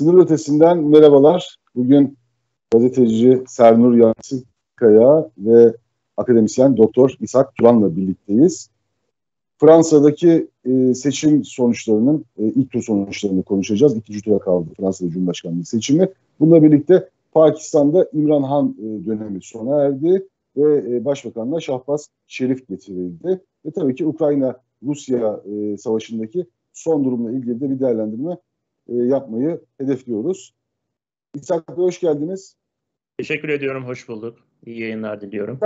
Sınır ötesinden merhabalar. Bugün gazeteci Sernur Yanıkkaya ve akademisyen Doktor İshak Turan'la birlikteyiz. Fransa'daki seçim sonuçlarının, ilk tur sonuçlarını konuşacağız. İkinci tura kaldı Fransa'da Cumhurbaşkanlığı seçimi. Bununla birlikte Pakistan'da İmran Han dönemi sona erdi ve Başbakanlığa Şahbaz Şerif getirildi. Ve tabii ki Ukrayna-Rusya savaşındaki son durumla ilgili de bir değerlendirme yapmayı hedefliyoruz. İshak Bey, hoş geldiniz. Teşekkür ediyorum, hoş bulduk. İyi yayınlar diliyorum.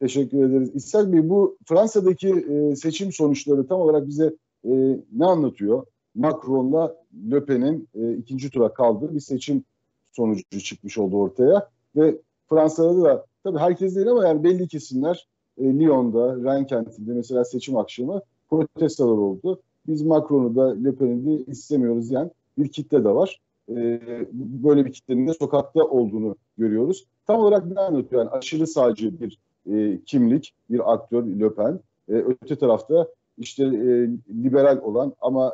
Teşekkür ederiz. İshak Bey, bu Fransa'daki seçim sonuçları tam olarak bize ne anlatıyor? Macron'la Le Pen'in ikinci tura kaldığı bir seçim sonucu çıkmış oldu ortaya. Ve Fransa'da da tabii herkes değil ama yani belli kesimler Lyon'da, Rennes kentinde mesela seçim akşamı protestolar oldu. Biz Macron'u da Le Pen'i de istemiyoruz diyen bir kitle de var. Böyle bir kitlenin de sokakta olduğunu görüyoruz. Tam olarak ne anlatıyor? Yani aşırı sağcı bir kimlik, bir aktör Le Pen. Öte tarafta işte liberal olan ama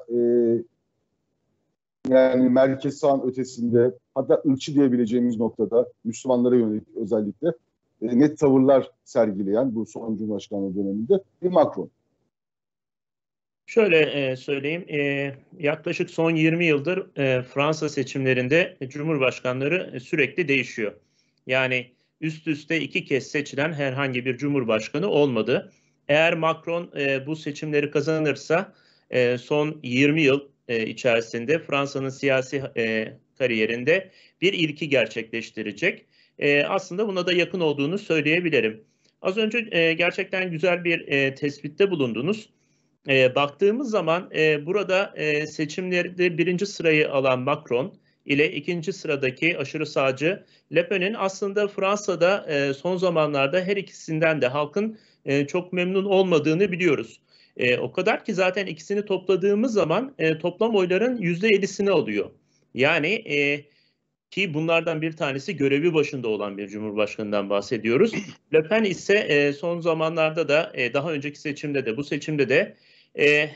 yani merkez sağın ötesinde, hatta ırkçı diyebileceğimiz noktada Müslümanlara yönelik özellikle net tavırlar sergileyen bu son Cumhurbaşkanlığı döneminde bir Macron. Şöyle söyleyeyim, yaklaşık son 20 yıldır Fransa seçimlerinde cumhurbaşkanları sürekli değişiyor. Yani üst üste iki kez seçilen herhangi bir cumhurbaşkanı olmadı. Eğer Macron bu seçimleri kazanırsa son 20 yıl içerisinde Fransa'nın siyasi kariyerinde bir ilki gerçekleştirecek. Aslında buna da yakın olduğunu söyleyebilirim. Az önce gerçekten güzel bir tespitte bulundunuz. Baktığımız zaman burada seçimlerde birinci sırayı alan Macron ile ikinci sıradaki aşırı sağcı Le Pen'in aslında Fransa'da son zamanlarda her ikisinden de halkın çok memnun olmadığını biliyoruz. O kadar ki zaten ikisini topladığımız zaman toplam oyların %50'sini alıyor. Yani ki bunlardan bir tanesi görevi başında olan bir cumhurbaşkanından bahsediyoruz. Le Pen ise son zamanlarda da daha önceki seçimde de bu seçimde de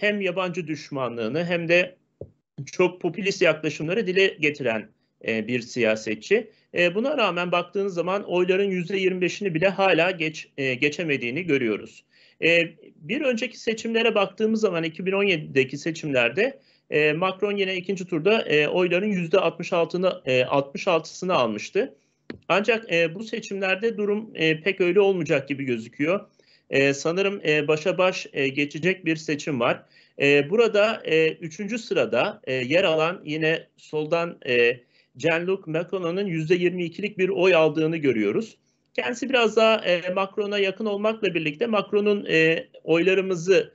hem yabancı düşmanlığını hem de çok popülist yaklaşımları dile getiren bir siyasetçi. Buna rağmen baktığınız zaman oyların %25'ini bile hala geçemediğini görüyoruz. Bir önceki seçimlere baktığımız zaman 2017'deki seçimlerde Macron yine ikinci turda oyların %66'sını almıştı. Ancak bu seçimlerde durum pek öyle olmayacak gibi gözüküyor. Sanırım başa baş geçecek bir seçim var. Burada 3. sırada yer alan yine soldan Jean-Luc Mélenchon'un %22'lik bir oy aldığını görüyoruz. Kendisi biraz daha Macron'a yakın olmakla birlikte Macron'un oylarımızı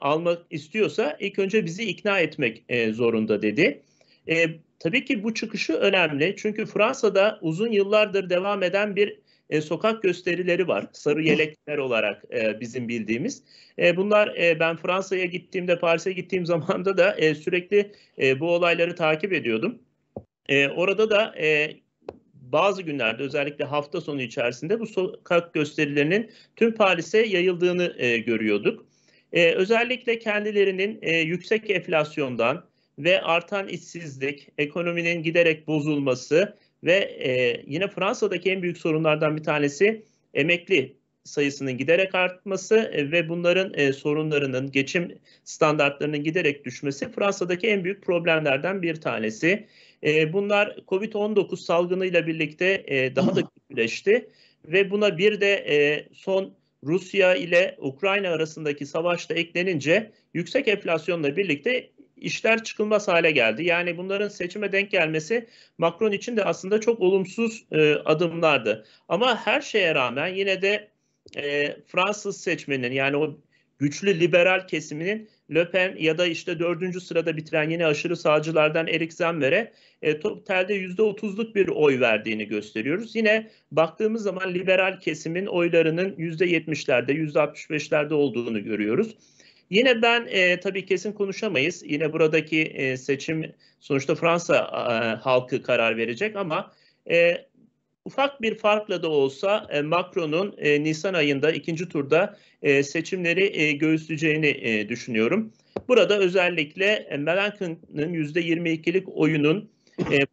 almak istiyorsa ilk önce bizi ikna etmek zorunda dedi. Tabii ki bu çıkışı önemli çünkü Fransa'da uzun yıllardır devam eden bir sokak gösterileri var. Sarı yelekler olarak bizim bildiğimiz. Bunlar ben Fransa'ya gittiğimde, Paris'e gittiğim zamanda da sürekli bu olayları takip ediyordum. Orada da bazı günlerde özellikle hafta sonu içerisinde bu sokak gösterilerinin tüm Paris'e yayıldığını görüyorduk. Özellikle kendilerinin yüksek enflasyondan ve artan işsizlik, ekonominin giderek bozulması ve yine Fransa'daki en büyük sorunlardan bir tanesi emekli sayısının giderek artması ve bunların sorunlarının, geçim standartlarının giderek düşmesi Fransa'daki en büyük problemlerden bir tanesi. Bunlar Covid-19 salgınıyla birlikte daha da kötüleşti ve buna bir de son Rusya ile Ukrayna arasındaki savaşta eklenince yüksek enflasyonla birlikte işler çıkılmaz hale geldi. Yani bunların seçime denk gelmesi Macron için de aslında çok olumsuz adımlardı. Ama her şeye rağmen yine de Fransız seçmeninin yani o güçlü liberal kesiminin Le Pen ya da işte 4. sırada bitiren yine aşırı sağcılardan Eric Zemmer'e totalde %30'luk bir oy verdiğini gösteriyoruz. Yine baktığımız zaman liberal kesimin oylarının %70'lerde, %65'lerde olduğunu görüyoruz. Yine ben tabii kesin konuşamayız. Yine buradaki seçim sonuçta Fransa halkı karar verecek ama ufak bir farkla da olsa Macron'un Nisan ayında ikinci turda seçimleri göğüsleyeceğini düşünüyorum. Burada özellikle Mélenchon'un %22'lik oyunun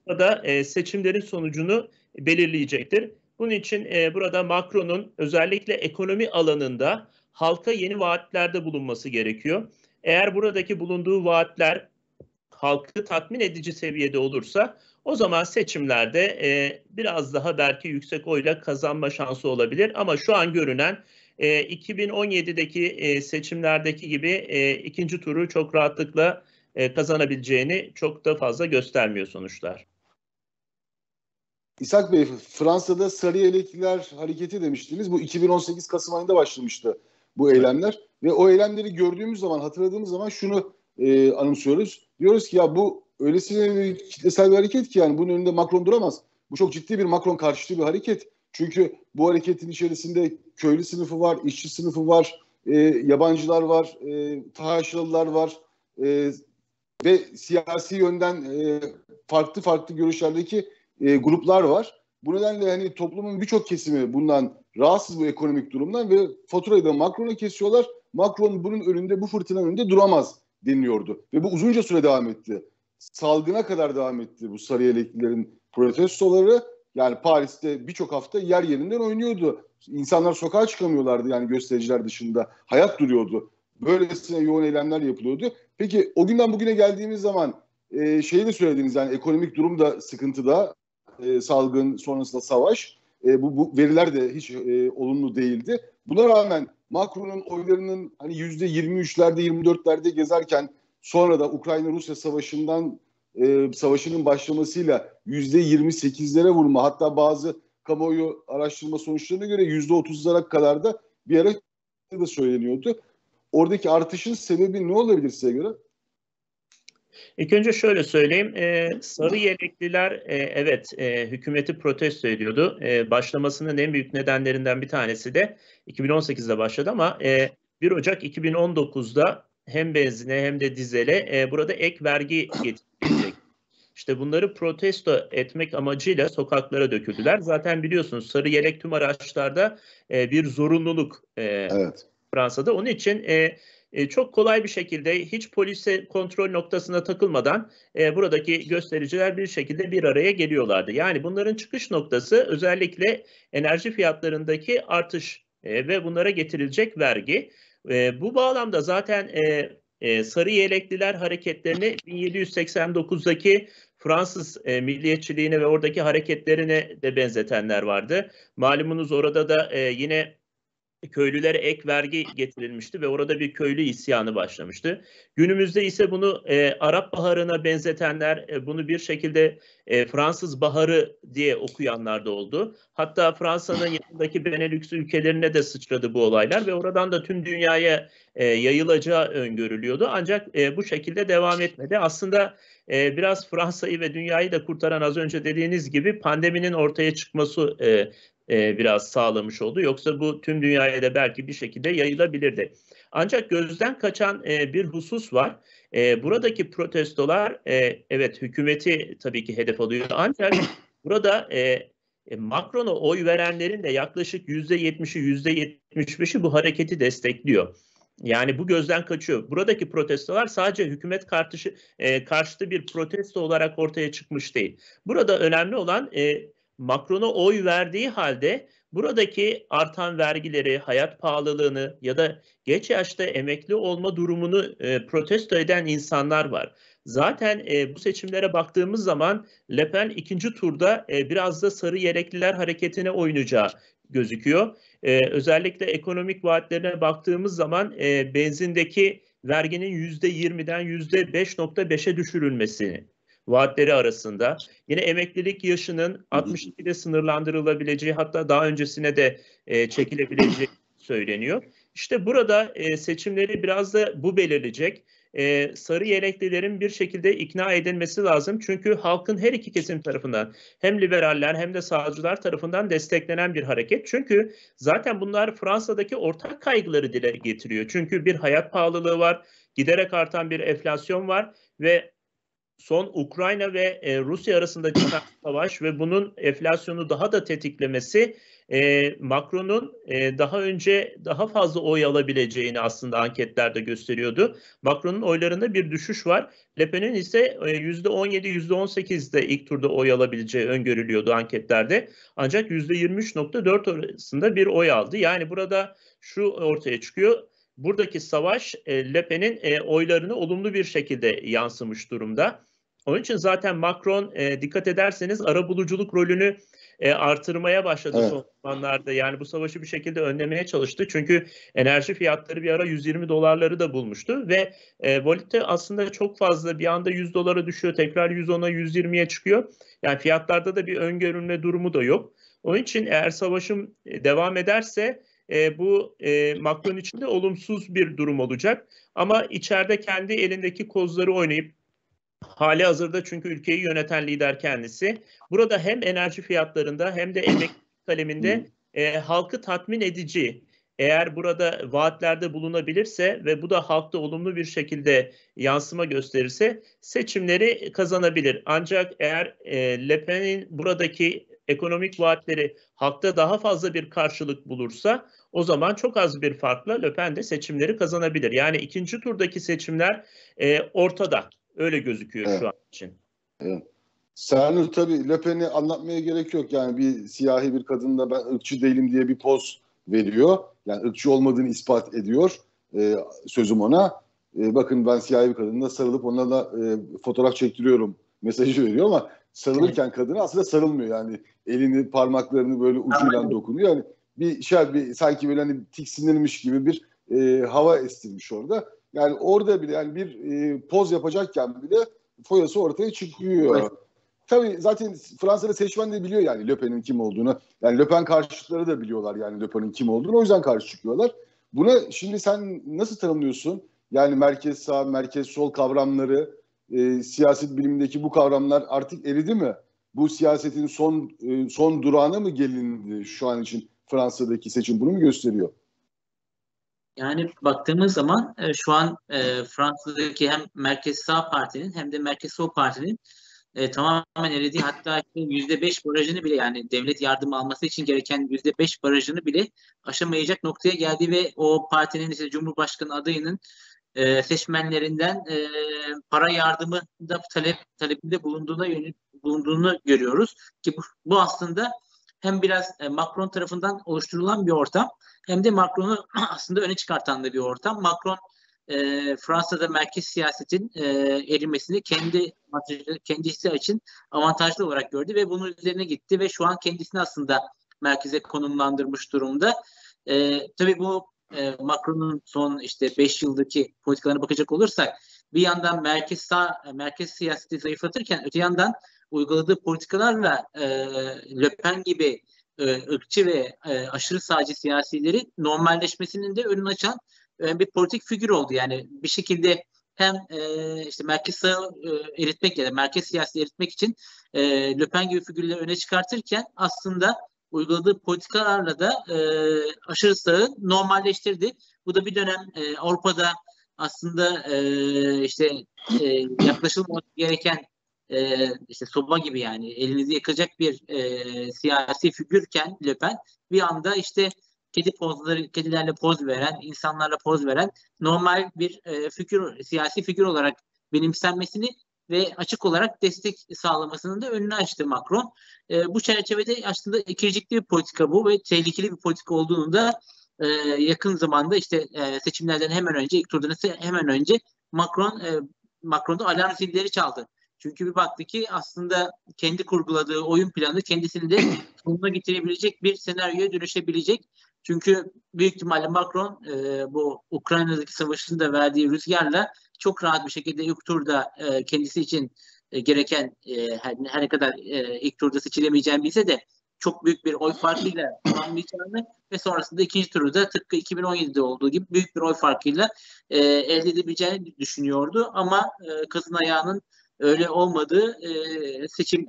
burada seçimlerin sonucunu belirleyecektir. Bunun için burada Macron'un özellikle ekonomi alanında halka yeni vaatlerde bulunması gerekiyor. Eğer buradaki bulunduğu vaatler halkı tatmin edici seviyede olursa o zaman seçimlerde biraz daha belki yüksek oyla kazanma şansı olabilir. Ama şu an görünen 2017'deki seçimlerdeki gibi ikinci turu çok rahatlıkla kazanabileceğini çok da fazla göstermiyor sonuçlar. İshak Bey, Fransa'da Sarı Yelekliler hareketi demiştiniz. Bu 2018 Kasım ayında başlamıştı bu eylemler. Ve o eylemleri gördüğümüz zaman, hatırladığımız zaman şunu anımsıyoruz. Diyoruz ki ya bu öylesine bir kitlesel bir hareket ki yani bunun önünde Macron duramaz. Bu çok ciddi bir Macron karşıtı bir hareket. Çünkü bu hareketin içerisinde köylü sınıfı var, işçi sınıfı var, yabancılar var, tahaşlılar var ve siyasi yönden farklı farklı görüşlerdeki gruplar var. Bu nedenle hani toplumun birçok kesimi bundan rahatsız bu ekonomik durumdan ve faturayı da Macron'a kesiyorlar. Macron bunun önünde, bu fırtınanın önünde duramaz deniliyordu. Ve bu uzunca süre devam etti. Salgına kadar devam etti bu sarı yeleklilerin protestoları. Yani Paris'te birçok hafta yer yerinden oynuyordu. İnsanlar sokağa çıkamıyorlardı yani göstericiler dışında. Hayat duruyordu. Böylesine yoğun eylemler yapılıyordu. Peki o günden bugüne geldiğimiz zaman şeyi de söylediniz yani ekonomik durum da sıkıntıda. Salgın sonrasında savaş. Bu veriler de hiç olumlu değildi. Buna rağmen Macron'un oylarının hani %23'lerde 24'lerde gezerken sonra da Ukrayna-Rusya savaşından savaşının başlamasıyla %28'lere vurma, hatta bazı kamuoyu araştırma sonuçlarına göre %30'lara kadar da bir ara da söyleniyordu. Oradaki artışın sebebi ne olabilir size göre? İlk önce şöyle söyleyeyim, sarı yelekliler evet hükümeti protesto ediyordu. Başlamasının en büyük nedenlerinden bir tanesi de 2018'de başladı ama 1 Ocak 2019'da hem benzine hem de dizele burada ek vergi getirilecek. İşte bunları protesto etmek amacıyla sokaklara döküldüler. Zaten biliyorsunuz sarı yelek tüm araçlarda bir zorunluluk evet. Fransa'da. Onun için... çok kolay bir şekilde hiç polise kontrol noktasına takılmadan buradaki göstericiler bir şekilde bir araya geliyorlardı. Yani bunların çıkış noktası özellikle enerji fiyatlarındaki artış ve bunlara getirilecek vergi. Bu bağlamda zaten sarı yelekliler hareketlerini 1789'daki Fransız milliyetçiliğine ve oradaki hareketlerine de benzetenler vardı. Malumunuz orada da yine... Köylülere ek vergi getirilmişti ve orada bir köylü isyanı başlamıştı. Günümüzde ise bunu Arap Baharı'na benzetenler, bunu bir şekilde Fransız Baharı diye okuyanlar da oldu. Hatta Fransa'nın yanındaki Benelux ülkelerine de sıçradı bu olaylar ve oradan da tüm dünyaya yayılacağı öngörülüyordu. Ancak bu şekilde devam etmedi. Aslında biraz Fransa'yı ve dünyayı da kurtaran az önce dediğiniz gibi pandeminin ortaya çıkması biraz sağlamış oldu. Yoksa bu tüm dünyaya da belki bir şekilde yayılabilirdi. Ancak gözden kaçan bir husus var. Buradaki protestolar evet hükümeti tabii ki hedef alıyor. Ancak burada Macron'a oy verenlerin de yaklaşık %70'i %75'i bu hareketi destekliyor. Yani bu gözden kaçıyor. Buradaki protestolar sadece hükümet karşıtı bir protesto olarak ortaya çıkmış değil. Burada önemli olan Macron'a oy verdiği halde buradaki artan vergileri, hayat pahalılığını ya da geç yaşta emekli olma durumunu protesto eden insanlar var. Zaten bu seçimlere baktığımız zaman Le Pen ikinci turda biraz da sarı yelekliler hareketine oynayacağı gözüküyor. Özellikle ekonomik vaatlerine baktığımız zaman benzindeki verginin %20'den %5.5'e düşürülmesini vaatleri arasında. Yine emeklilik yaşının 62'de sınırlandırılabileceği hatta daha öncesine de çekilebileceği söyleniyor. İşte burada seçimleri biraz da bu belirleyecek. Sarı yeleklilerin bir şekilde ikna edilmesi lazım. Çünkü halkın her iki kesim tarafından hem liberaller hem de sağcılar tarafından desteklenen bir hareket. Çünkü zaten bunlar Fransa'daki ortak kaygıları dile getiriyor. Çünkü bir hayat pahalılığı var, giderek artan bir enflasyon var ve son Ukrayna ve Rusya arasındaki savaş ve bunun enflasyonu daha da tetiklemesi Macron'un daha önce daha fazla oy alabileceğini aslında anketlerde gösteriyordu. Macron'un oylarında bir düşüş var. Le Pen'in ise %17-%18'de ilk turda oy alabileceği öngörülüyordu anketlerde. Ancak %23.4 arasında bir oy aldı. Yani burada şu ortaya çıkıyor. Buradaki savaş Le Pen'in oylarını olumlu bir şekilde yansımış durumda. Onun için zaten Macron dikkat ederseniz arabuluculuk rolünü artırmaya başladı son zamanlarda. Yani bu savaşı bir şekilde önlemeye çalıştı. Çünkü enerji fiyatları bir ara $120 da bulmuştu ve volite aslında çok fazla bir anda $100 düşüyor. Tekrar 110'a 120'ye çıkıyor. Yani fiyatlarda da bir öngörülme durumu da yok. Onun için eğer savaşın devam ederse bu Macron için de olumsuz bir durum olacak. Ama içeride kendi elindeki kozları oynayıp hali hazırda çünkü ülkeyi yöneten lider kendisi. Burada hem enerji fiyatlarında hem de emek kaleminde halkı tatmin edici. Eğer burada vaatlerde bulunabilirse ve bu da halkta olumlu bir şekilde yansıma gösterirse seçimleri kazanabilir. Ancak eğer Le Pen'in buradaki ekonomik vaatleri halkta daha fazla bir karşılık bulursa o zaman çok az bir farkla Le Pen de seçimleri kazanabilir. Yani ikinci turdaki seçimler ortada. Öyle gözüküyor şu an için. Evet. Sernur, tabii Le Pen'i anlatmaya gerek yok. Yani bir siyahi bir kadın da ben ırkçı değilim diye bir poz veriyor. Yani ırkçı olmadığını ispat ediyor. Sözüm ona. Bakın ben siyahi bir kadınla sarılıp ona da fotoğraf çektiriyorum mesajı veriyor ama sarılırken kadına aslında sarılmıyor. Yani elini, parmaklarını böyle ucuyla dokunuyor. Yani bir şey, bir sanki böyle hani tiksinirmiş gibi bir hava estirmiş orada. Yani orada bile yani bir poz yapacakken bile foyası ortaya çıkıyor. Evet. Tabii zaten Fransa'da seçmen de biliyor yani Le Pen'in kim olduğunu. Yani Le Pen karşıtları da biliyorlar yani Le Pen'in kim olduğunu. O yüzden karşı çıkıyorlar. Buna şimdi sen nasıl tanımlıyorsun? Yani merkez sağ, merkez sol kavramları, siyaset bilimindeki bu kavramlar artık eridi mi? Bu siyasetin son durağına mı gelindi şu an için Fransa'daki seçim? Bunu mu gösteriyor? Yani baktığımız zaman şu an Fransa'daki hem merkez sağ partinin hem de merkez sol partinin tamamen eridiği, hatta %5 barajını bile, yani devlet yardımı alması için gereken %5 barajını bile aşamayacak noktaya geldi ve o partinin işte Cumhurbaşkanı adayının seçmenlerinden para yardımı da talebinde bulunduğunu görüyoruz ki bu aslında hem biraz Macron tarafından oluşturulan bir ortam hem de Macron'u aslında öne çıkartan da bir ortam. Macron Fransa'da merkez siyasetin erimesini kendisi için avantajlı olarak gördü ve bunun üzerine gitti ve şu an kendisini aslında merkeze konumlandırmış durumda. Tabii bu Macron'un son işte 5 yıldaki politikalarına bakacak olursak bir yandan merkez siyaseti zayıflatırken öte yandan uyguladığı politikalarla Le Pen gibi ırkçı ve aşırı sağcı siyasilerin normalleşmesinin de önünü açan bir politik figür oldu. Yani bir şekilde hem işte merkez sağı eritmek ya da merkez siyaseti eritmek için Le Pen gibi figürleri öne çıkartırken aslında uyguladığı politikalarla da aşırı sağı normalleştirdi. Bu da bir dönem Avrupa'da aslında yaklaşılması gereken işte soba gibi, yani elinizi yakacak bir siyasi figürken Le Pen bir anda işte kedilerle poz veren, insanlarla poz veren normal bir siyasi figür olarak benimsenmesini ve açık olarak destek sağlamasının da önünü açtı Macron. Bu çerçevede aslında ikircikli bir politika bu ve tehlikeli bir politika olduğunu da yakın zamanda işte seçimlerden hemen önce, ilk turdan hemen önce Macron'da alarm zilleri çaldı. Çünkü bir baktı ki aslında kendi kurguladığı oyun planı kendisini de sonuna getirebilecek bir senaryoya dönüşebilecek. Çünkü büyük ihtimalle Macron bu Ukrayna'daki savaşın da verdiği rüzgarla çok rahat bir şekilde ilk turda kendisi için gereken her ne kadar ilk turda seçilemeyeceğini bilse de çok büyük bir oy farkıyla tamamlayacağını ve sonrasında ikinci turu da tıpkı 2017'de olduğu gibi büyük bir oy farkıyla elde edebileceğini düşünüyordu. Ama kazın ayağının öyle olmadı. Seçim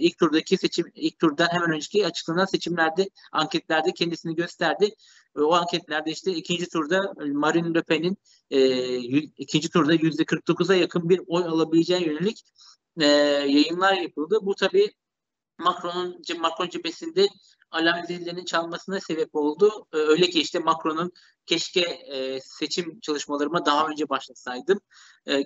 ilk turdaki seçim, ilk turdan hemen önceki açıklanan seçimlerde, anketlerde kendisini gösterdi. O anketlerde işte ikinci turda Marine Le Pen'in ikinci turda %49'a yakın bir oy alabileceğine yönelik yayınlar yapıldı. Bu tabii Macron cephesinde alarm zillerinin çalmasına sebep oldu. Öyle ki işte Macron'un keşke seçim çalışmalarıma daha önce başlasaydım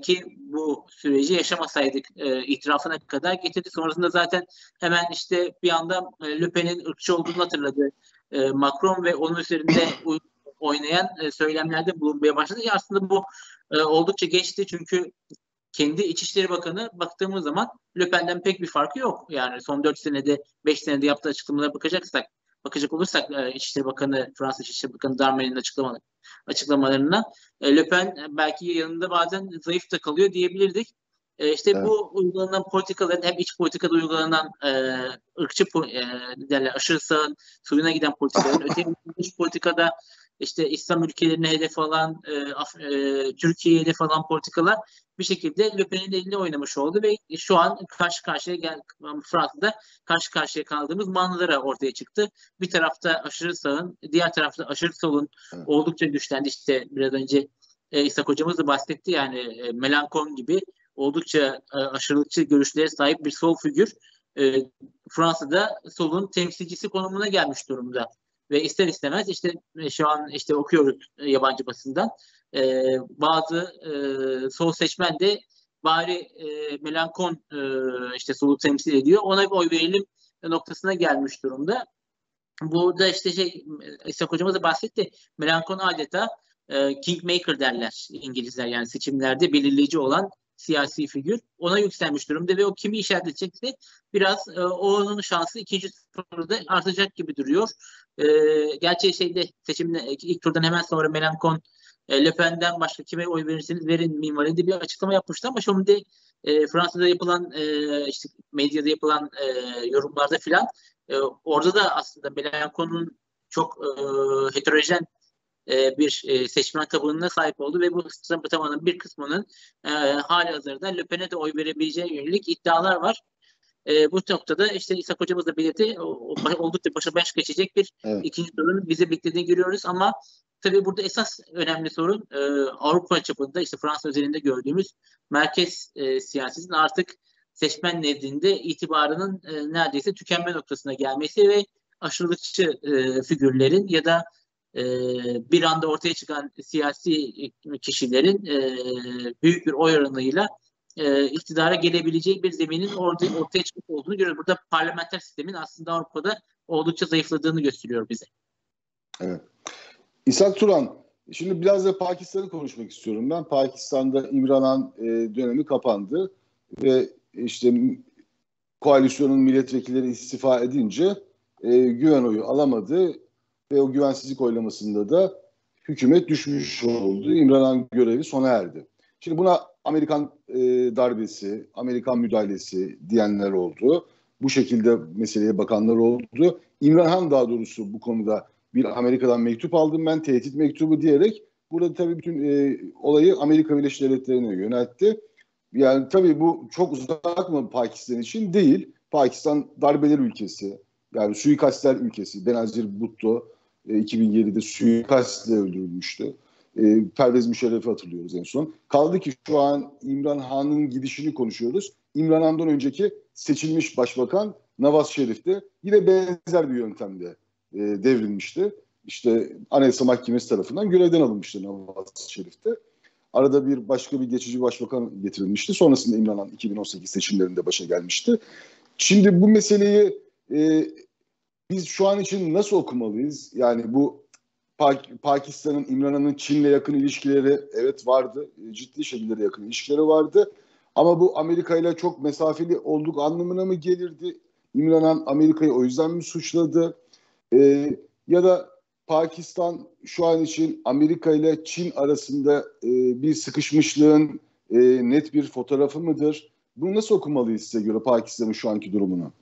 ki bu süreci yaşamasaydık itirafına kadar getirdi. Sonrasında zaten hemen işte bir anda Le Pen'in ırkçı olduğunu hatırladı Macron ve onun üzerinde oynayan söylemlerde bulunmaya başladı. Aslında bu oldukça geçti çünkü kendi İçişleri Bakanı baktığımız zaman Le Pen'den pek bir farkı yok. Yani son 4 senede, 5 senede yaptığı açıklamalara bakacak olursak İçişleri Bakanı, Fransa İçişleri Bakanı Darmanin'in açıklamalarına Le Pen belki yanında bazen zayıf da kalıyor diyebilirdik. İşte evet. Bu uygulanan politikaların, hem iç politikada uygulanan ırkçı derler, aşırı sağın suyuna giden politikaların, öte bir politikada işte İslam ülkelerine hedef alan, Türkiye'ye hedef alan politikalar bir şekilde Le Pen'in eline oynamış oldu ve şu an Fransa'da karşı karşıya kaldığımız manzara ortaya çıktı. Bir tarafta aşırı sağın, diğer tarafta aşırı solun oldukça güçlendi. İşte biraz önce İshak hocamız da bahsetti, yani Mélenchon gibi oldukça aşırılıkçı görüşlere sahip bir sol figür Fransa'da solun temsilcisi konumuna gelmiş durumda. Ve ister istemez işte şu an işte okuyoruz yabancı basından bazı sol seçmen de bari Mélenchon işte solu temsil ediyor, ona oy verelim noktasına gelmiş durumda. Burada işte İshak hocamız da bahsetti, Mélenchon adeta kingmaker derler İngilizler, yani seçimlerde belirleyici olan siyasi figür, ona yükselmiş durumda ve o kimi işaret edecekse biraz onun şansı ikinci turda artacak gibi duruyor. Gerçi seçimde ilk turdan hemen sonra Mélenchon Le Pen'den başka kime oy verirseniz verin minvalinde bir açıklama yapmıştı ama şimdi Fransa'da yapılan işte medyada yapılan yorumlarda filan orada da aslında Mélenchon'un çok heterojen bir seçmen tabanına sahip oldu ve bu tabanın bir kısmının halihazırda Le Pen'e de oy verebileceğine yönelik iddialar var. Bu noktada işte İshak hocamız da belirtti, oldukça başa baş geçecek bir ikinci sorunun bizi beklediğini görüyoruz ama tabii burada esas önemli sorun Avrupa çapında, işte Fransa özelinde gördüğümüz merkez siyasetin artık seçmen nezdinde itibarının neredeyse tükenme noktasına gelmesi ve aşırılıkçı figürlerin ya da bir anda ortaya çıkan siyasi kişilerin büyük bir oy oranıyla iktidara gelebileceği bir zeminin ortaya çıkmış olduğunu görüyoruz. Burada parlamenter sistemin aslında Avrupa'da oldukça zayıfladığını gösteriyor bize. Evet. İshak Turan, şimdi biraz da Pakistan'ı konuşmak istiyorum ben. Pakistan'da İmran Han dönemi kapandı ve işte koalisyonun milletvekilleri istifa edince güven oyu alamadı. Ve o güvensizlik oylamasında da hükümet düşmüş oldu. İmran Han görevi sona erdi. Şimdi buna Amerikan darbesi, Amerikan müdahalesi diyenler oldu. Bu şekilde meseleye bakanlar oldu. İmran Han daha doğrusu bu konuda bir Amerika'dan mektup aldım ben, tehdit mektubu diyerek. Burada tabii bütün olayı Amerika Birleşik Devletleri'ne yöneltti. Yani tabii bu çok uzak mı Pakistan için? Değil. Pakistan darbeler ülkesi. Yani suikastler ülkesi. Benazir Butto 2007'de suikastle öldürülmüştü. Pervez Müşerref'i hatırlıyoruz en son. Kaldı ki şu an İmran Han'ın gidişini konuşuyoruz. İmran Han'dan önceki seçilmiş başbakan Nawaz Şerif de yine benzer bir yöntemle devrilmişti. İşte Anayasa Mahkemesi tarafından görevden alınmıştı Nawaz Şerif de. Arada bir başka bir geçici başbakan getirilmişti. Sonrasında İmran Han 2018 seçimlerinde başa gelmişti. Şimdi bu meseleyi biz şu an için nasıl okumalıyız? Yani bu Pakistan'ın, İmran Han'ın Çin'le yakın ilişkileri evet vardı. Ciddi şekilde yakın ilişkileri vardı. Ama bu Amerika ile çok mesafeli olduk anlamına mı gelirdi? İmran Han Amerika'yı o yüzden mi suçladı? Ya da Pakistan şu an için Amerika ile Çin arasında bir sıkışmışlığın net bir fotoğrafı mıdır? Bunu nasıl okumalıyız size göre Pakistan'ın şu anki durumunu?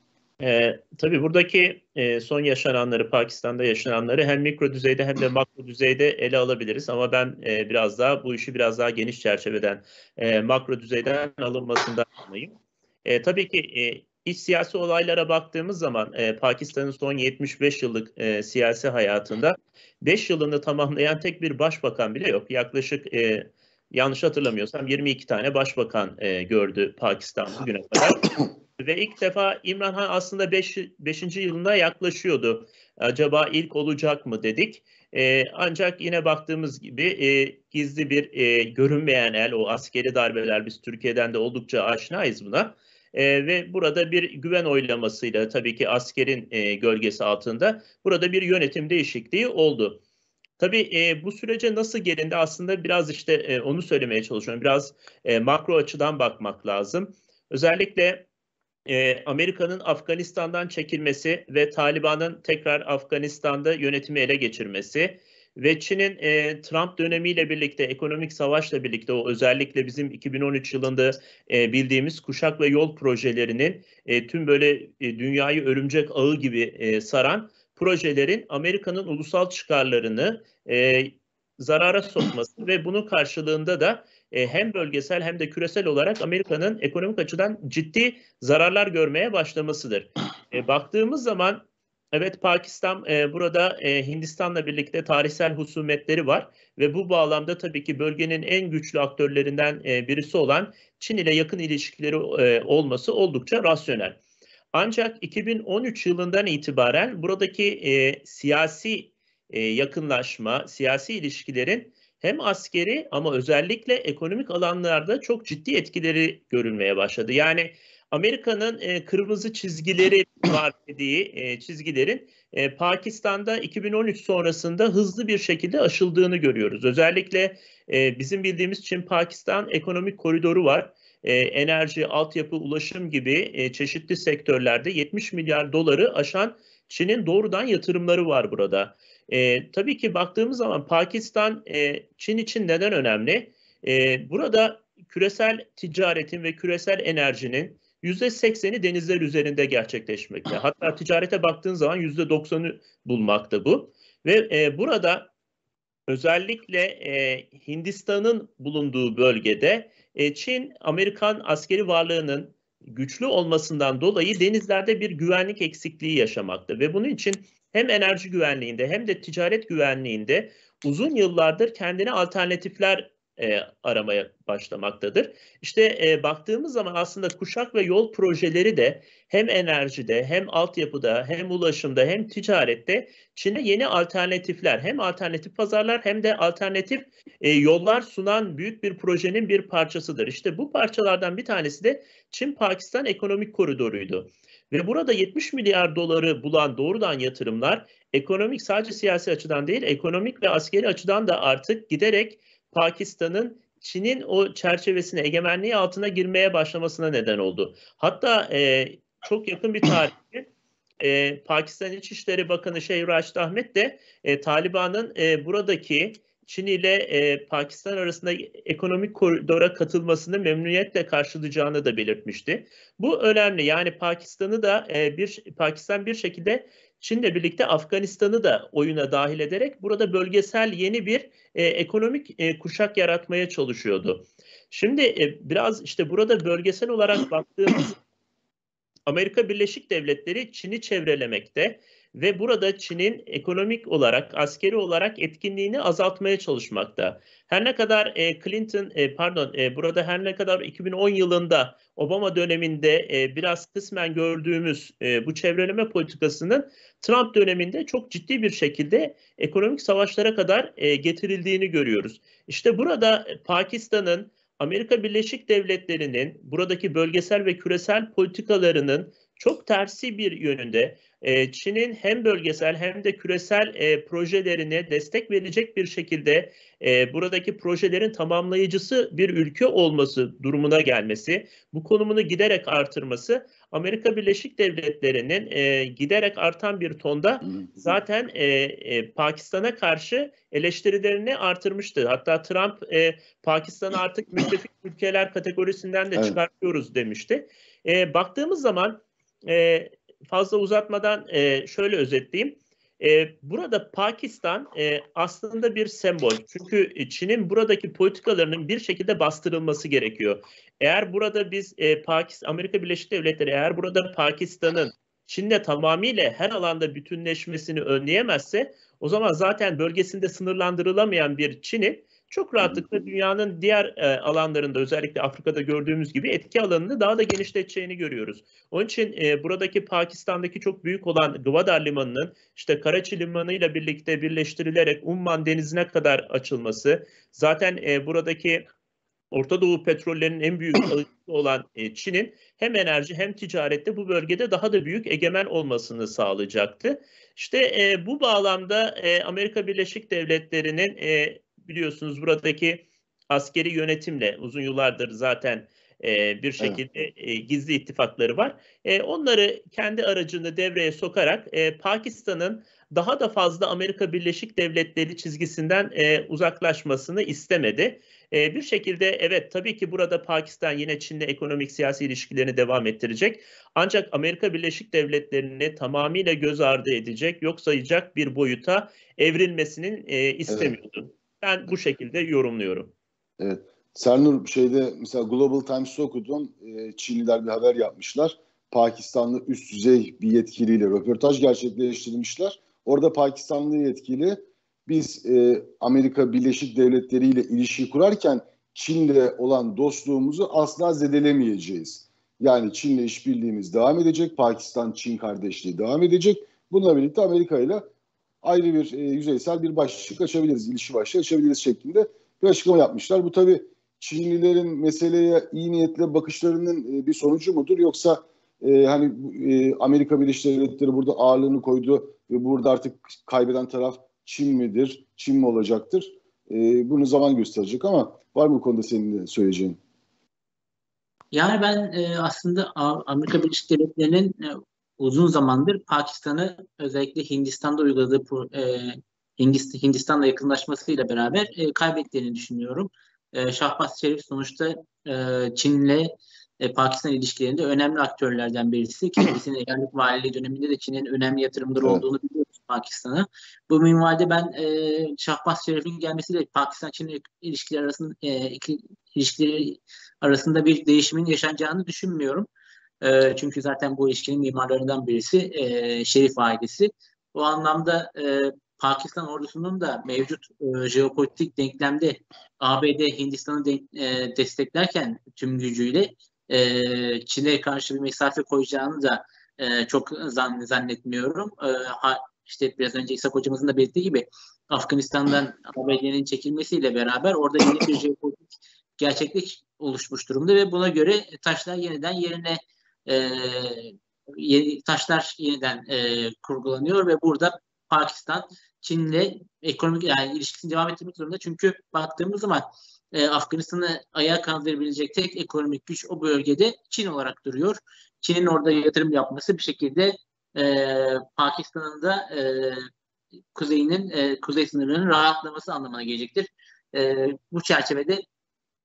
Tabii buradaki son yaşananları, Pakistan'da yaşananları hem mikro düzeyde hem de makro düzeyde ele alabiliriz. Ama ben biraz daha bu işi biraz daha geniş çerçeveden, makro düzeyden alınmasından anlayayım. Tabii ki iç siyasi olaylara baktığımız zaman Pakistan'ın son 75 yıllık siyasi hayatında 5 yılını tamamlayan tek bir başbakan bile yok. Yaklaşık yanlış hatırlamıyorsam 22 tane başbakan gördü Pakistan bugüne kadar. Ve ilk defa İmran Han aslında 5. yılına yaklaşıyordu. Acaba ilk olacak mı dedik. Ancak yine baktığımız gibi gizli bir görünmeyen el, o askeri darbeler, biz Türkiye'den de oldukça aşinayız buna. Ve burada bir güven oylamasıyla, tabii ki askerin gölgesi altında, burada bir yönetim değişikliği oldu. Tabii bu sürece nasıl gelindi aslında biraz işte onu söylemeye çalışıyorum. Biraz makro açıdan bakmak lazım. Özellikle Amerika'nın Afganistan'dan çekilmesi ve Taliban'ın tekrar Afganistan'da yönetimi ele geçirmesi ve Çin'in Trump dönemiyle birlikte, ekonomik savaşla birlikte, o özellikle bizim 2013 yılında bildiğimiz kuşak ve yol projelerinin tüm böyle dünyayı örümcek ağı gibi saran projelerin Amerika'nın ulusal çıkarlarını zarara sokması ve bunun karşılığında da hem bölgesel hem de küresel olarak Amerika'nın ekonomik açıdan ciddi zararlar görmeye başlamasıdır. Baktığımız zaman evet, Pakistan burada Hindistan'la birlikte tarihsel husumetleri var ve bu bağlamda tabii ki bölgenin en güçlü aktörlerinden birisi olan Çin ile yakın ilişkileri olması oldukça rasyonel. Ancak 2013 yılından itibaren buradaki siyasi yakınlaşma, siyasi ilişkilerin hem askeri ama özellikle ekonomik alanlarda çok ciddi etkileri görülmeye başladı. Yani Amerika'nın kırmızı çizgileri var dediği çizgilerin Pakistan'da 2013 sonrasında hızlı bir şekilde aşıldığını görüyoruz. Özellikle bizim bildiğimiz Çin-Pakistan ekonomik koridoru var. Enerji, altyapı, ulaşım gibi çeşitli sektörlerde 70 milyar doları aşan Çin'in doğrudan yatırımları var burada. Tabii ki baktığımız zaman Pakistan Çin için neden önemli? Burada küresel ticaretin ve küresel enerjinin %80'i denizler üzerinde gerçekleşmekte. Hatta ticarete baktığın zaman %90'ı bulmakta bu. Ve burada özellikle Hindistan'ın bulunduğu bölgede Çin, Amerikan askeri varlığının güçlü olmasından dolayı denizlerde bir güvenlik eksikliği yaşamakta. Ve bunun için hem enerji güvenliğinde hem de ticaret güvenliğinde uzun yıllardır kendine alternatifler aramaya başlamaktadır. İşte baktığımız zaman aslında kuşak ve yol projeleri de hem enerjide hem altyapıda hem ulaşımda hem ticarette Çin'e yeni alternatifler, hem alternatif pazarlar hem de alternatif yollar sunan büyük bir projenin bir parçasıdır. İşte bu parçalardan bir tanesi de Çin-Pakistan ekonomik koridoruydu. Ve burada 70 milyar doları bulan doğrudan yatırımlar ekonomik, sadece siyasi açıdan değil, ekonomik ve askeri açıdan da artık giderek Pakistan'ın Çin'in o çerçevesine, egemenliği altına girmeye başlamasına neden oldu. Hatta çok yakın bir tarihte Pakistan İçişleri Bakanı Şeyh Raşid Ahmet de Taliban'ın buradaki Çin ile Pakistan arasında ekonomik koridora katılmasını memnuniyetle karşılayacağını da belirtmişti. Bu önemli. Yani Pakistan'ı da Pakistan bir şekilde Çin'le birlikte Afganistan'ı da oyuna dahil ederek burada bölgesel yeni bir ekonomik kuşak yaratmaya çalışıyordu. Şimdi biraz işte burada bölgesel olarak baktığımız Amerika Birleşik Devletleri Çin'i çevrelemekte ve burada Çin'in ekonomik olarak, askeri olarak etkinliğini azaltmaya çalışmakta. Her ne kadar burada her ne kadar 2010 yılında Obama döneminde biraz kısmen gördüğümüz bu çevreleme politikasının Trump döneminde çok ciddi bir şekilde ekonomik savaşlara kadar getirildiğini görüyoruz. İşte burada Pakistan'ın, Amerika Birleşik Devletleri'nin buradaki bölgesel ve küresel politikalarının çok tersi bir yönünde Çin'in hem bölgesel hem de küresel projelerine destek verecek bir şekilde buradaki projelerin tamamlayıcısı bir ülke olması durumuna gelmesi, bu konumunu giderek artırması, Amerika Birleşik Devletleri'nin giderek artan bir tonda zaten Pakistan'a karşı eleştirilerini artırmıştı. Hatta Trump Pakistan'ı artık müttefik ülkeler kategorisinden de çıkartıyoruz demişti. Baktığımız zaman fazla uzatmadan şöyle özetleyeyim. Burada Pakistan aslında bir sembol. Çünkü Çin'in buradaki politikalarının bir şekilde bastırılması gerekiyor. Eğer burada biz Amerika Birleşik Devletleri eğer burada Pakistan'ın Çin'le tamamıyla her alanda bütünleşmesini önleyemezse o zaman zaten bölgesinde sınırlandırılamayan bir Çin'i çok rahatlıkla dünyanın diğer alanlarında özellikle Afrika'da gördüğümüz gibi etki alanını daha da genişleteceğini görüyoruz. Onun için buradaki Pakistan'daki çok büyük olan Gwadar Limanı'nın işte Karaçi Limanı ile birlikte birleştirilerek Umman Denizi'ne kadar açılması, zaten buradaki Orta Doğu petrollerinin en büyük alıcısı olan Çin'in hem enerji hem ticarette bu bölgede daha da büyük egemen olmasını sağlayacaktı. İşte bu bağlamda Amerika Birleşik Devletleri'nin biliyorsunuz buradaki askeri yönetimle uzun yıllardır zaten bir şekilde gizli ittifakları var. Onları kendi aracını devreye sokarak Pakistan'ın daha da fazla Amerika Birleşik Devletleri çizgisinden uzaklaşmasını istemedi. Bir şekilde evet tabii ki burada Pakistan yine Çin'le ekonomik siyasi ilişkilerini devam ettirecek. Ancak Amerika Birleşik Devletleri'ni tamamıyla göz ardı edecek, yok sayacak bir boyuta evrilmesinin istemiyordu. Evet. Ben bu şekilde yorumluyorum. Evet. Sernur mesela Global Times'ı okudum. Çinliler bir haber yapmışlar. Pakistanlı üst düzey bir yetkiliyle röportaj gerçekleştirmişler. Orada Pakistanlı yetkili biz Amerika Birleşik Devletleri ile ilişki kurarken Çin'le olan dostluğumuzu asla zedelemeyeceğiz. Yani Çin'le işbirliğimiz devam edecek. Pakistan-Çin kardeşliği devam edecek. Bununla birlikte Amerika ile ayrı bir yüzeysel bir başlık açabiliriz, ilişki başlığı açabiliriz şeklinde bir açıklama yapmışlar. Bu tabii Çinlilerin meseleye iyi niyetle bakışlarının bir sonucu mudur? Yoksa hani Amerika Birleşik Devletleri burada ağırlığını koydu ve burada artık kaybeden taraf Çin midir, Çin mi olacaktır? Bunu zaman gösterecek ama var mı bu konuda senin de söyleyeceğin? Yani ben aslında Amerika Birleşik Devletleri'nin uzun zamandır Pakistan'ı özellikle Hindistan'da uyguladığı Hindistan'la yakınlaşmasıyla beraber kaybettiğini düşünüyorum. Şahbaz Şerif sonuçta Çin'le Pakistan ilişkilerinde önemli aktörlerden birisi. Kendisinin eyalet valiliği döneminde de Çin'in önemli yatırımları olduğunu biliyoruz Pakistan'a. Bu minvalde ben Şahbaz Şerif'in gelmesiyle Pakistan-Çin ilişkileri arasında, bir değişimin yaşanacağını düşünmüyorum. Çünkü zaten bu ilişkinin mimarlarından birisi Şerif ailesi. O anlamda Pakistan ordusunun da mevcut jeopolitik denklemde ABD Hindistan'ı desteklerken tüm gücüyle Çin'e karşı bir mesafe koyacağını da çok zannetmiyorum. İşte biraz önce İshak hocamızın da belirttiği gibi Afganistan'dan ABD'nin çekilmesiyle beraber orada yeni bir jeopolitik gerçeklik oluşmuş durumda ve buna göre taşlar yeniden yerine kurgulanıyor ve burada Pakistan Çin'le ekonomik ilişkisini devam ettirmek zorunda. Çünkü baktığımız zaman Afganistan'ı ayağa kaldırabilecek tek ekonomik güç o bölgede Çin olarak duruyor. Çin'in orada yatırım yapması bir şekilde Pakistan'ın da kuzey sınırlarının rahatlaması anlamına gelecektir. Bu çerçevede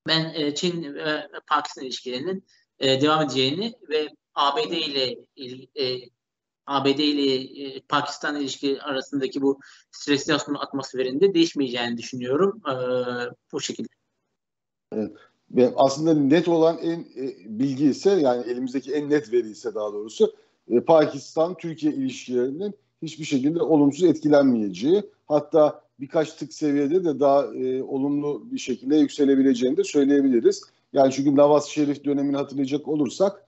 ben Çin-Pakistan ilişkilerinin devam edeceğini ve ABD ile Pakistan ilişkileri arasındaki bu stresli atmosferinde değişmeyeceğini düşünüyorum. Bu şekilde. Evet. Aslında net olan en bilgi ise, yani elimizdeki en net veri ise daha doğrusu, Pakistan-Türkiye ilişkilerinin hiçbir şekilde olumsuz etkilenmeyeceği, hatta birkaç tık seviyede de daha olumlu bir şekilde yükselebileceğini de söyleyebiliriz. Yani çünkü Nawaz Şerif dönemini hatırlayacak olursak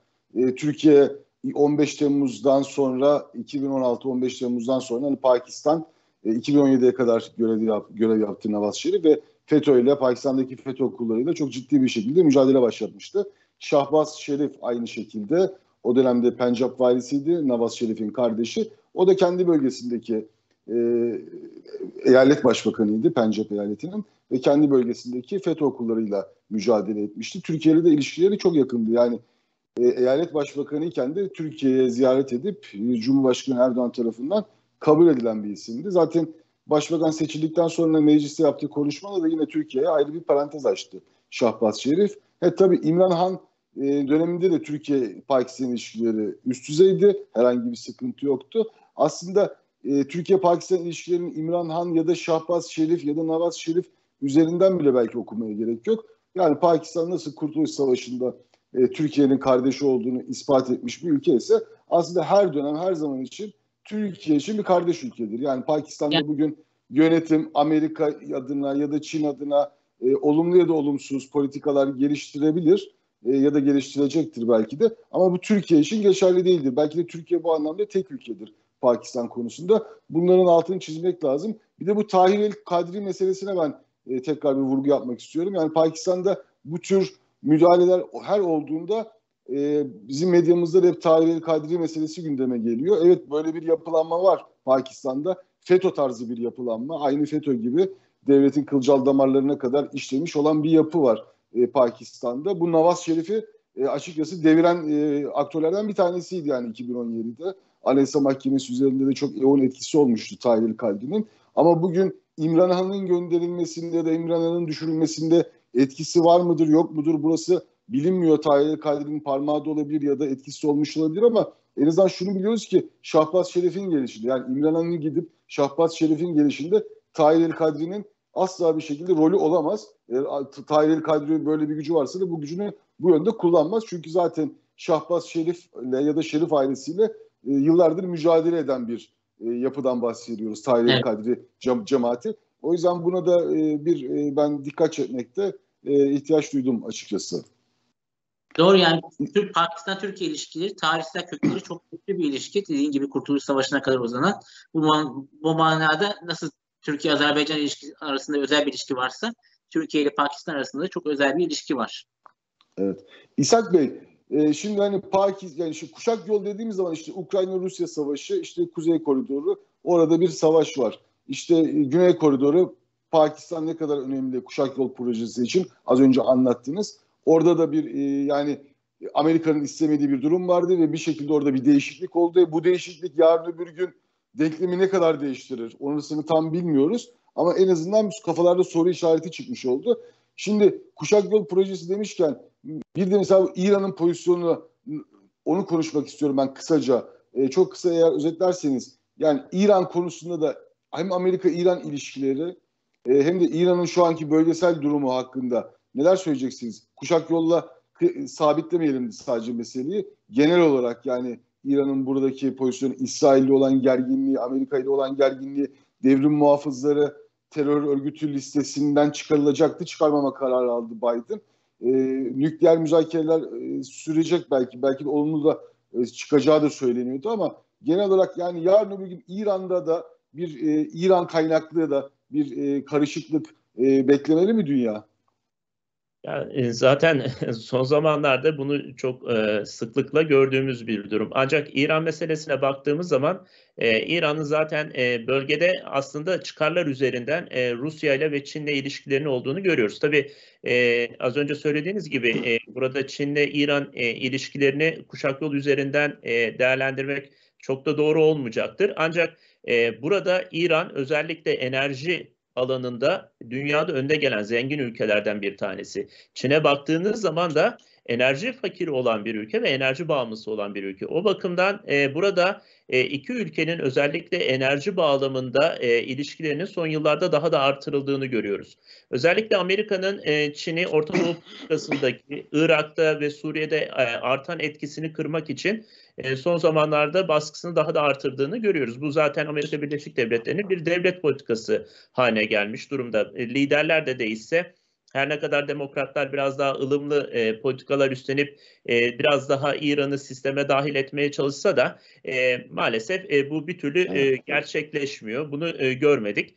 Türkiye 15 Temmuz'dan sonra 2016 15 Temmuz'dan sonra hani Pakistan 2017'ye kadar görev yaptı Nawaz Şerif ve FETÖ ile Pakistan'daki FETÖ okullarıyla çok ciddi bir şekilde mücadele başlatmıştı. Şahbaz Şerif aynı şekilde o dönemde Pencap valisiydi, Nawaz Şerif'in kardeşi. O da kendi bölgesindeki eyalet başbakanıydı Pencap eyaletinin ve kendi bölgesindeki FETÖ okullarıyla mücadele etmişti. Türkiye'yle de ilişkileri çok yakındı. Yani eyalet başbakanı iken de Türkiye'ye ziyaret edip Cumhurbaşkanı Erdoğan tarafından kabul edilen bir isimdi. Zaten başbakan seçildikten sonra mecliste yaptığı konuşmada da yine Türkiye'ye ayrı bir parantez açtı Şahbaz Şerif. Tabii İmran Han döneminde de Türkiye-Pakistan ilişkileri üst düzeydi. Herhangi bir sıkıntı yoktu. Aslında Türkiye-Pakistan ilişkilerinin İmran Han ya da Şahbaz Şerif ya da Nawaz Şerif üzerinden bile belki okumaya gerek yok. Yani Pakistan nasıl Kurtuluş Savaşı'nda Türkiye'nin kardeşi olduğunu ispat etmiş bir ülke ise aslında her dönem, her zaman için Türkiye için bir kardeş ülkedir. Yani Pakistan'da bugün yönetim Amerika adına ya da Çin adına olumlu ya da olumsuz politikalar geliştirebilir ya da geliştirecektir belki de. Ama bu Türkiye için geçerli değildir. Belki de Türkiye bu anlamda tek ülkedir Pakistan konusunda. Bunların altını çizmek lazım. Bir de bu Tahir-i Kadri meselesine ben tekrar bir vurgu yapmak istiyorum. Yani Pakistan'da bu tür müdahaleler her olduğunda bizim medyamızda da hep Tahir-i Kadri meselesi gündeme geliyor. Evet, böyle bir yapılanma var Pakistan'da. FETÖ tarzı bir yapılanma. Aynı FETÖ gibi devletin kılcal damarlarına kadar işlemiş olan bir yapı var Pakistan'da. Bu Nawaz Şerif'i açıkçası deviren aktörlerden bir tanesiydi yani 2017'de. Anayasa Mahkemesi üzerinde de çok yoğun etkisi olmuştu Tahir-i Kadri'nin. Ama bugün İmran Han'ın gönderilmesinde ya da İmran Han'ın düşürülmesinde etkisi var mıdır yok mudur burası bilinmiyor. Tahir-i Kadri'nin parmağı da olabilir ya da etkisi olmuş olabilir ama en azından şunu biliyoruz ki Şahbaz Şerif'in gelişinde, yani İmran Han'ın gidip Şahbaz Şerif'in gelişinde Tahir-i Kadri'nin asla bir şekilde rolü olamaz. Tahir-i Kadri'nin böyle bir gücü varsa da bu gücünü bu yönde kullanmaz. Çünkü zaten Şahbaz Şerif'le ya da Şerif ailesiyle yıllardır mücadele eden bir yapıdan bahsediyoruz. Tahir-i Kadri cemaati. O yüzden buna da ben dikkat çekmekte ihtiyaç duydum açıkçası. Doğru, yani Pakistan-Türkiye ilişkileri tarihsel kökleri çok köklü bir ilişki. Dediğin gibi Kurtuluş Savaşı'na kadar uzanan. Bu manada nasıl Türkiye-Azerbaycan ilişkisi arasında özel bir ilişki varsa Türkiye ile Pakistan arasında da çok özel bir ilişki var. Evet. İshak Bey, şimdi hani yani şu kuşak yol dediğimiz zaman işte Ukrayna-Rusya savaşı, işte Kuzey Koridoru, orada bir savaş var. İşte Güney Koridoru, Pakistan ne kadar önemli kuşak yol projesi için az önce anlattınız. Orada da bir yani Amerika'nın istemediği bir durum vardı ve bir şekilde orada bir değişiklik oldu. Bu değişiklik yarın öbür gün denklemi ne kadar değiştirir? Orasını tam bilmiyoruz ama en azından kafalarda soru işareti çıkmış oldu. Şimdi kuşak yol projesi demişken bir de mesela İran'ın pozisyonunu, onu konuşmak istiyorum ben kısaca. Çok kısa eğer özetlerseniz, yani İran konusunda da hem Amerika-İran ilişkileri hem de İran'ın şu anki bölgesel durumu hakkında neler söyleyeceksiniz? Kuşak yolla sabitlemeyelim sadece meseleyi. Genel olarak yani İran'ın buradaki pozisyonu, İsrail'le olan gerginliği, Amerika ile olan gerginliği, devrim muhafızları terör örgütü listesinden çıkarılacaktı. Çıkarmama kararı aldı Biden. Nükleer müzakereler sürecek belki de olumlu da çıkacağı da söyleniyordu ama genel olarak yani yarın öbür gün İran'da da bir İran kaynaklı da bir karışıklık beklemeli mi dünya? Yani zaten son zamanlarda bunu çok sıklıkla gördüğümüz bir durum. Ancak İran meselesine baktığımız zaman İran'ın zaten bölgede aslında çıkarlar üzerinden Rusya ile ve Çin'le ilişkilerinin olduğunu görüyoruz. Tabii az önce söylediğiniz gibi burada Çin'le İran ilişkilerini kuşak yol üzerinden değerlendirmek çok da doğru olmayacaktır. Ancak burada İran özellikle enerji alanında dünyada önde gelen zengin ülkelerden bir tanesi. Çin'e baktığınız zaman da enerji fakiri olan bir ülke ve enerji bağımlısı olan bir ülke. O bakımdan burada iki ülkenin özellikle enerji bağlamında ilişkilerinin son yıllarda daha da artırıldığını görüyoruz. Özellikle Amerika'nın Çin'i Orta Doğu politikasındaki Irak'ta ve Suriye'de artan etkisini kırmak için son zamanlarda baskısını daha da artırdığını görüyoruz. Bu zaten Amerika Birleşik Devletleri'nin bir devlet politikası haline gelmiş durumda. Liderler de değişse, her ne kadar demokratlar biraz daha ılımlı politikalar üstlenip biraz daha İran'ı sisteme dahil etmeye çalışsa da maalesef bu bir türlü gerçekleşmiyor. Bunu görmedik.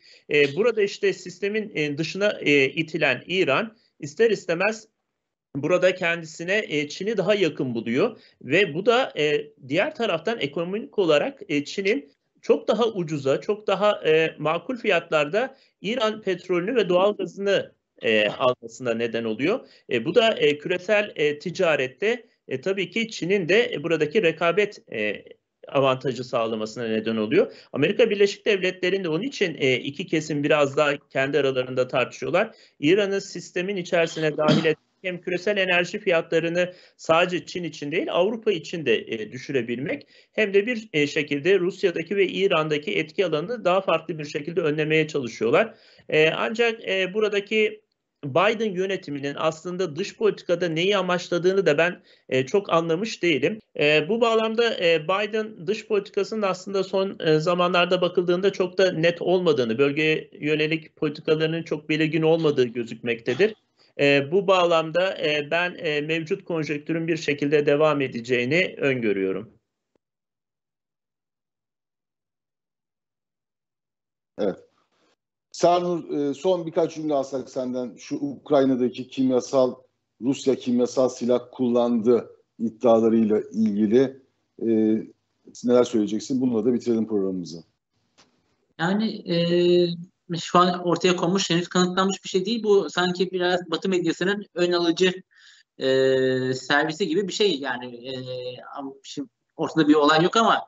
Burada işte sistemin dışına itilen İran ister istemez burada kendisine Çin'i daha yakın buluyor ve bu da diğer taraftan ekonomik olarak Çin'in çok daha ucuza, çok daha makul fiyatlarda İran petrolünü ve doğalgazını almasına neden oluyor. Bu da küresel ticarette tabii ki Çin'in de buradaki rekabet avantajı sağlamasına neden oluyor. Amerika Birleşik Devletleri'nde onun için iki kesim biraz daha kendi aralarında tartışıyorlar. İran'ı sistemin içerisine dahil etmek hem küresel enerji fiyatlarını sadece Çin için değil Avrupa için de düşürebilmek, hem de bir şekilde Rusya'daki ve İran'daki etki alanını daha farklı bir şekilde önlemeye çalışıyorlar. Ancak buradaki Biden yönetiminin aslında dış politikada neyi amaçladığını da ben çok anlamış değilim. Bu bağlamda Biden dış politikasının aslında son zamanlarda bakıldığında çok da net olmadığını, bölgeye yönelik politikalarının çok belirgin olmadığı gözükmektedir. Bu bağlamda ben mevcut konjonktürün bir şekilde devam edeceğini öngörüyorum. Evet. Sernur, son birkaç cümle alsak senden, şu Ukrayna'daki Rusya kimyasal silah kullandı iddialarıyla ilgili neler söyleyeceksin? Bununla da bitirelim programımızı. Yani şu an ortaya konmuş, henüz kanıtlanmış bir şey değil. Bu sanki biraz Batı medyasının ön alıcı servisi gibi bir şey. Yani şimdi ortada bir olay yok ama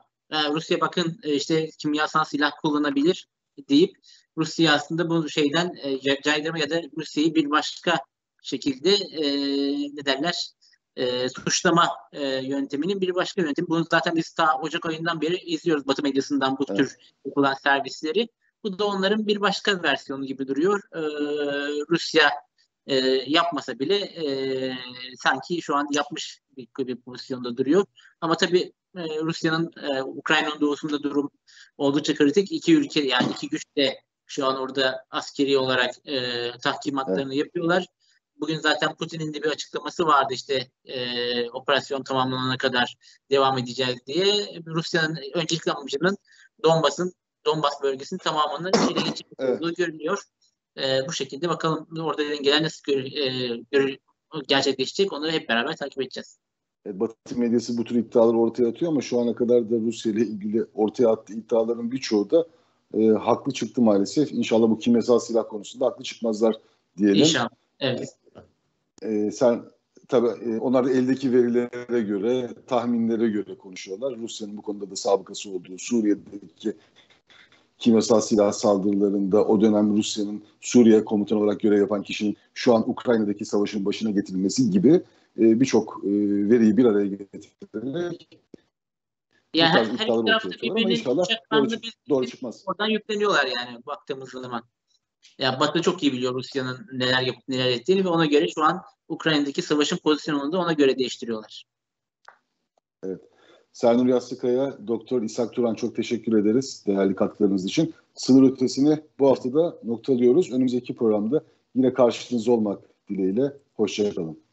Rusya bakın işte kimyasal silah kullanabilir deyip Rusya aslında bu şeyden caydırma ya da Rusya'yı bir başka şekilde suçlama yönteminin bir başka yöntemi. Bunu zaten biz ta Ocak ayından beri izliyoruz Batı medyasından bu tür yapılan servisleri. Bu da onların bir başka versiyonu gibi duruyor. Rusya yapmasa bile sanki şu an yapmış bir pozisyonda duruyor. Ama tabii Rusya'nın Ukrayna'nın doğusunda durum oldukça kritik. İki ülke, yani iki güç de şu an orada askeri olarak tahkimatlarını yapıyorlar. Bugün zaten Putin'in de bir açıklaması vardı, işte operasyon tamamlanana kadar devam edeceğiz diye. Rusya'nın öncelikli amacının Donbas bölgesinin tamamını ele geçirmek olduğu görünüyor. Bu şekilde bakalım orada dengeler nasıl gerçekleşecek, onları hep beraber takip edeceğiz. Batı medyası bu tür iddiaları ortaya atıyor ama şu ana kadar da Rusya ile ilgili ortaya attığı iddiaların birçoğu da haklı çıktı maalesef. İnşallah bu kimyasal silah konusunda haklı çıkmazlar diyelim. İnşallah, evet. Sen tabii onlar da eldeki verilere göre, tahminlere göre konuşuyorlar. Rusya'nın bu konuda da sabıkası olduğu, Suriye'deki kimyasal silah saldırılarında o dönem Rusya'nın Suriye komutanı olarak görev yapan kişinin şu an Ukrayna'daki savaşın başına getirilmesi gibi birçok veriyi bir araya getirerek yani her iki tarafta birbirinin doğru çıkmaz. Oradan yükleniyorlar yani baktığımız zaman. Ya Batı çok iyi biliyor Rusya'nın neler yapıp neler ettiğini ve ona göre şu an Ukrayna'daki savaşın pozisyonunu da ona göre değiştiriyorlar. Evet. Sernur Yanıkkaya, Doktor İshak Turan, çok teşekkür ederiz değerli katkılarınız için. Sınır ötesini bu haftada noktalıyoruz. Önümüzdeki programda yine karşınızda olmak dileğiyle. Hoşça kalın.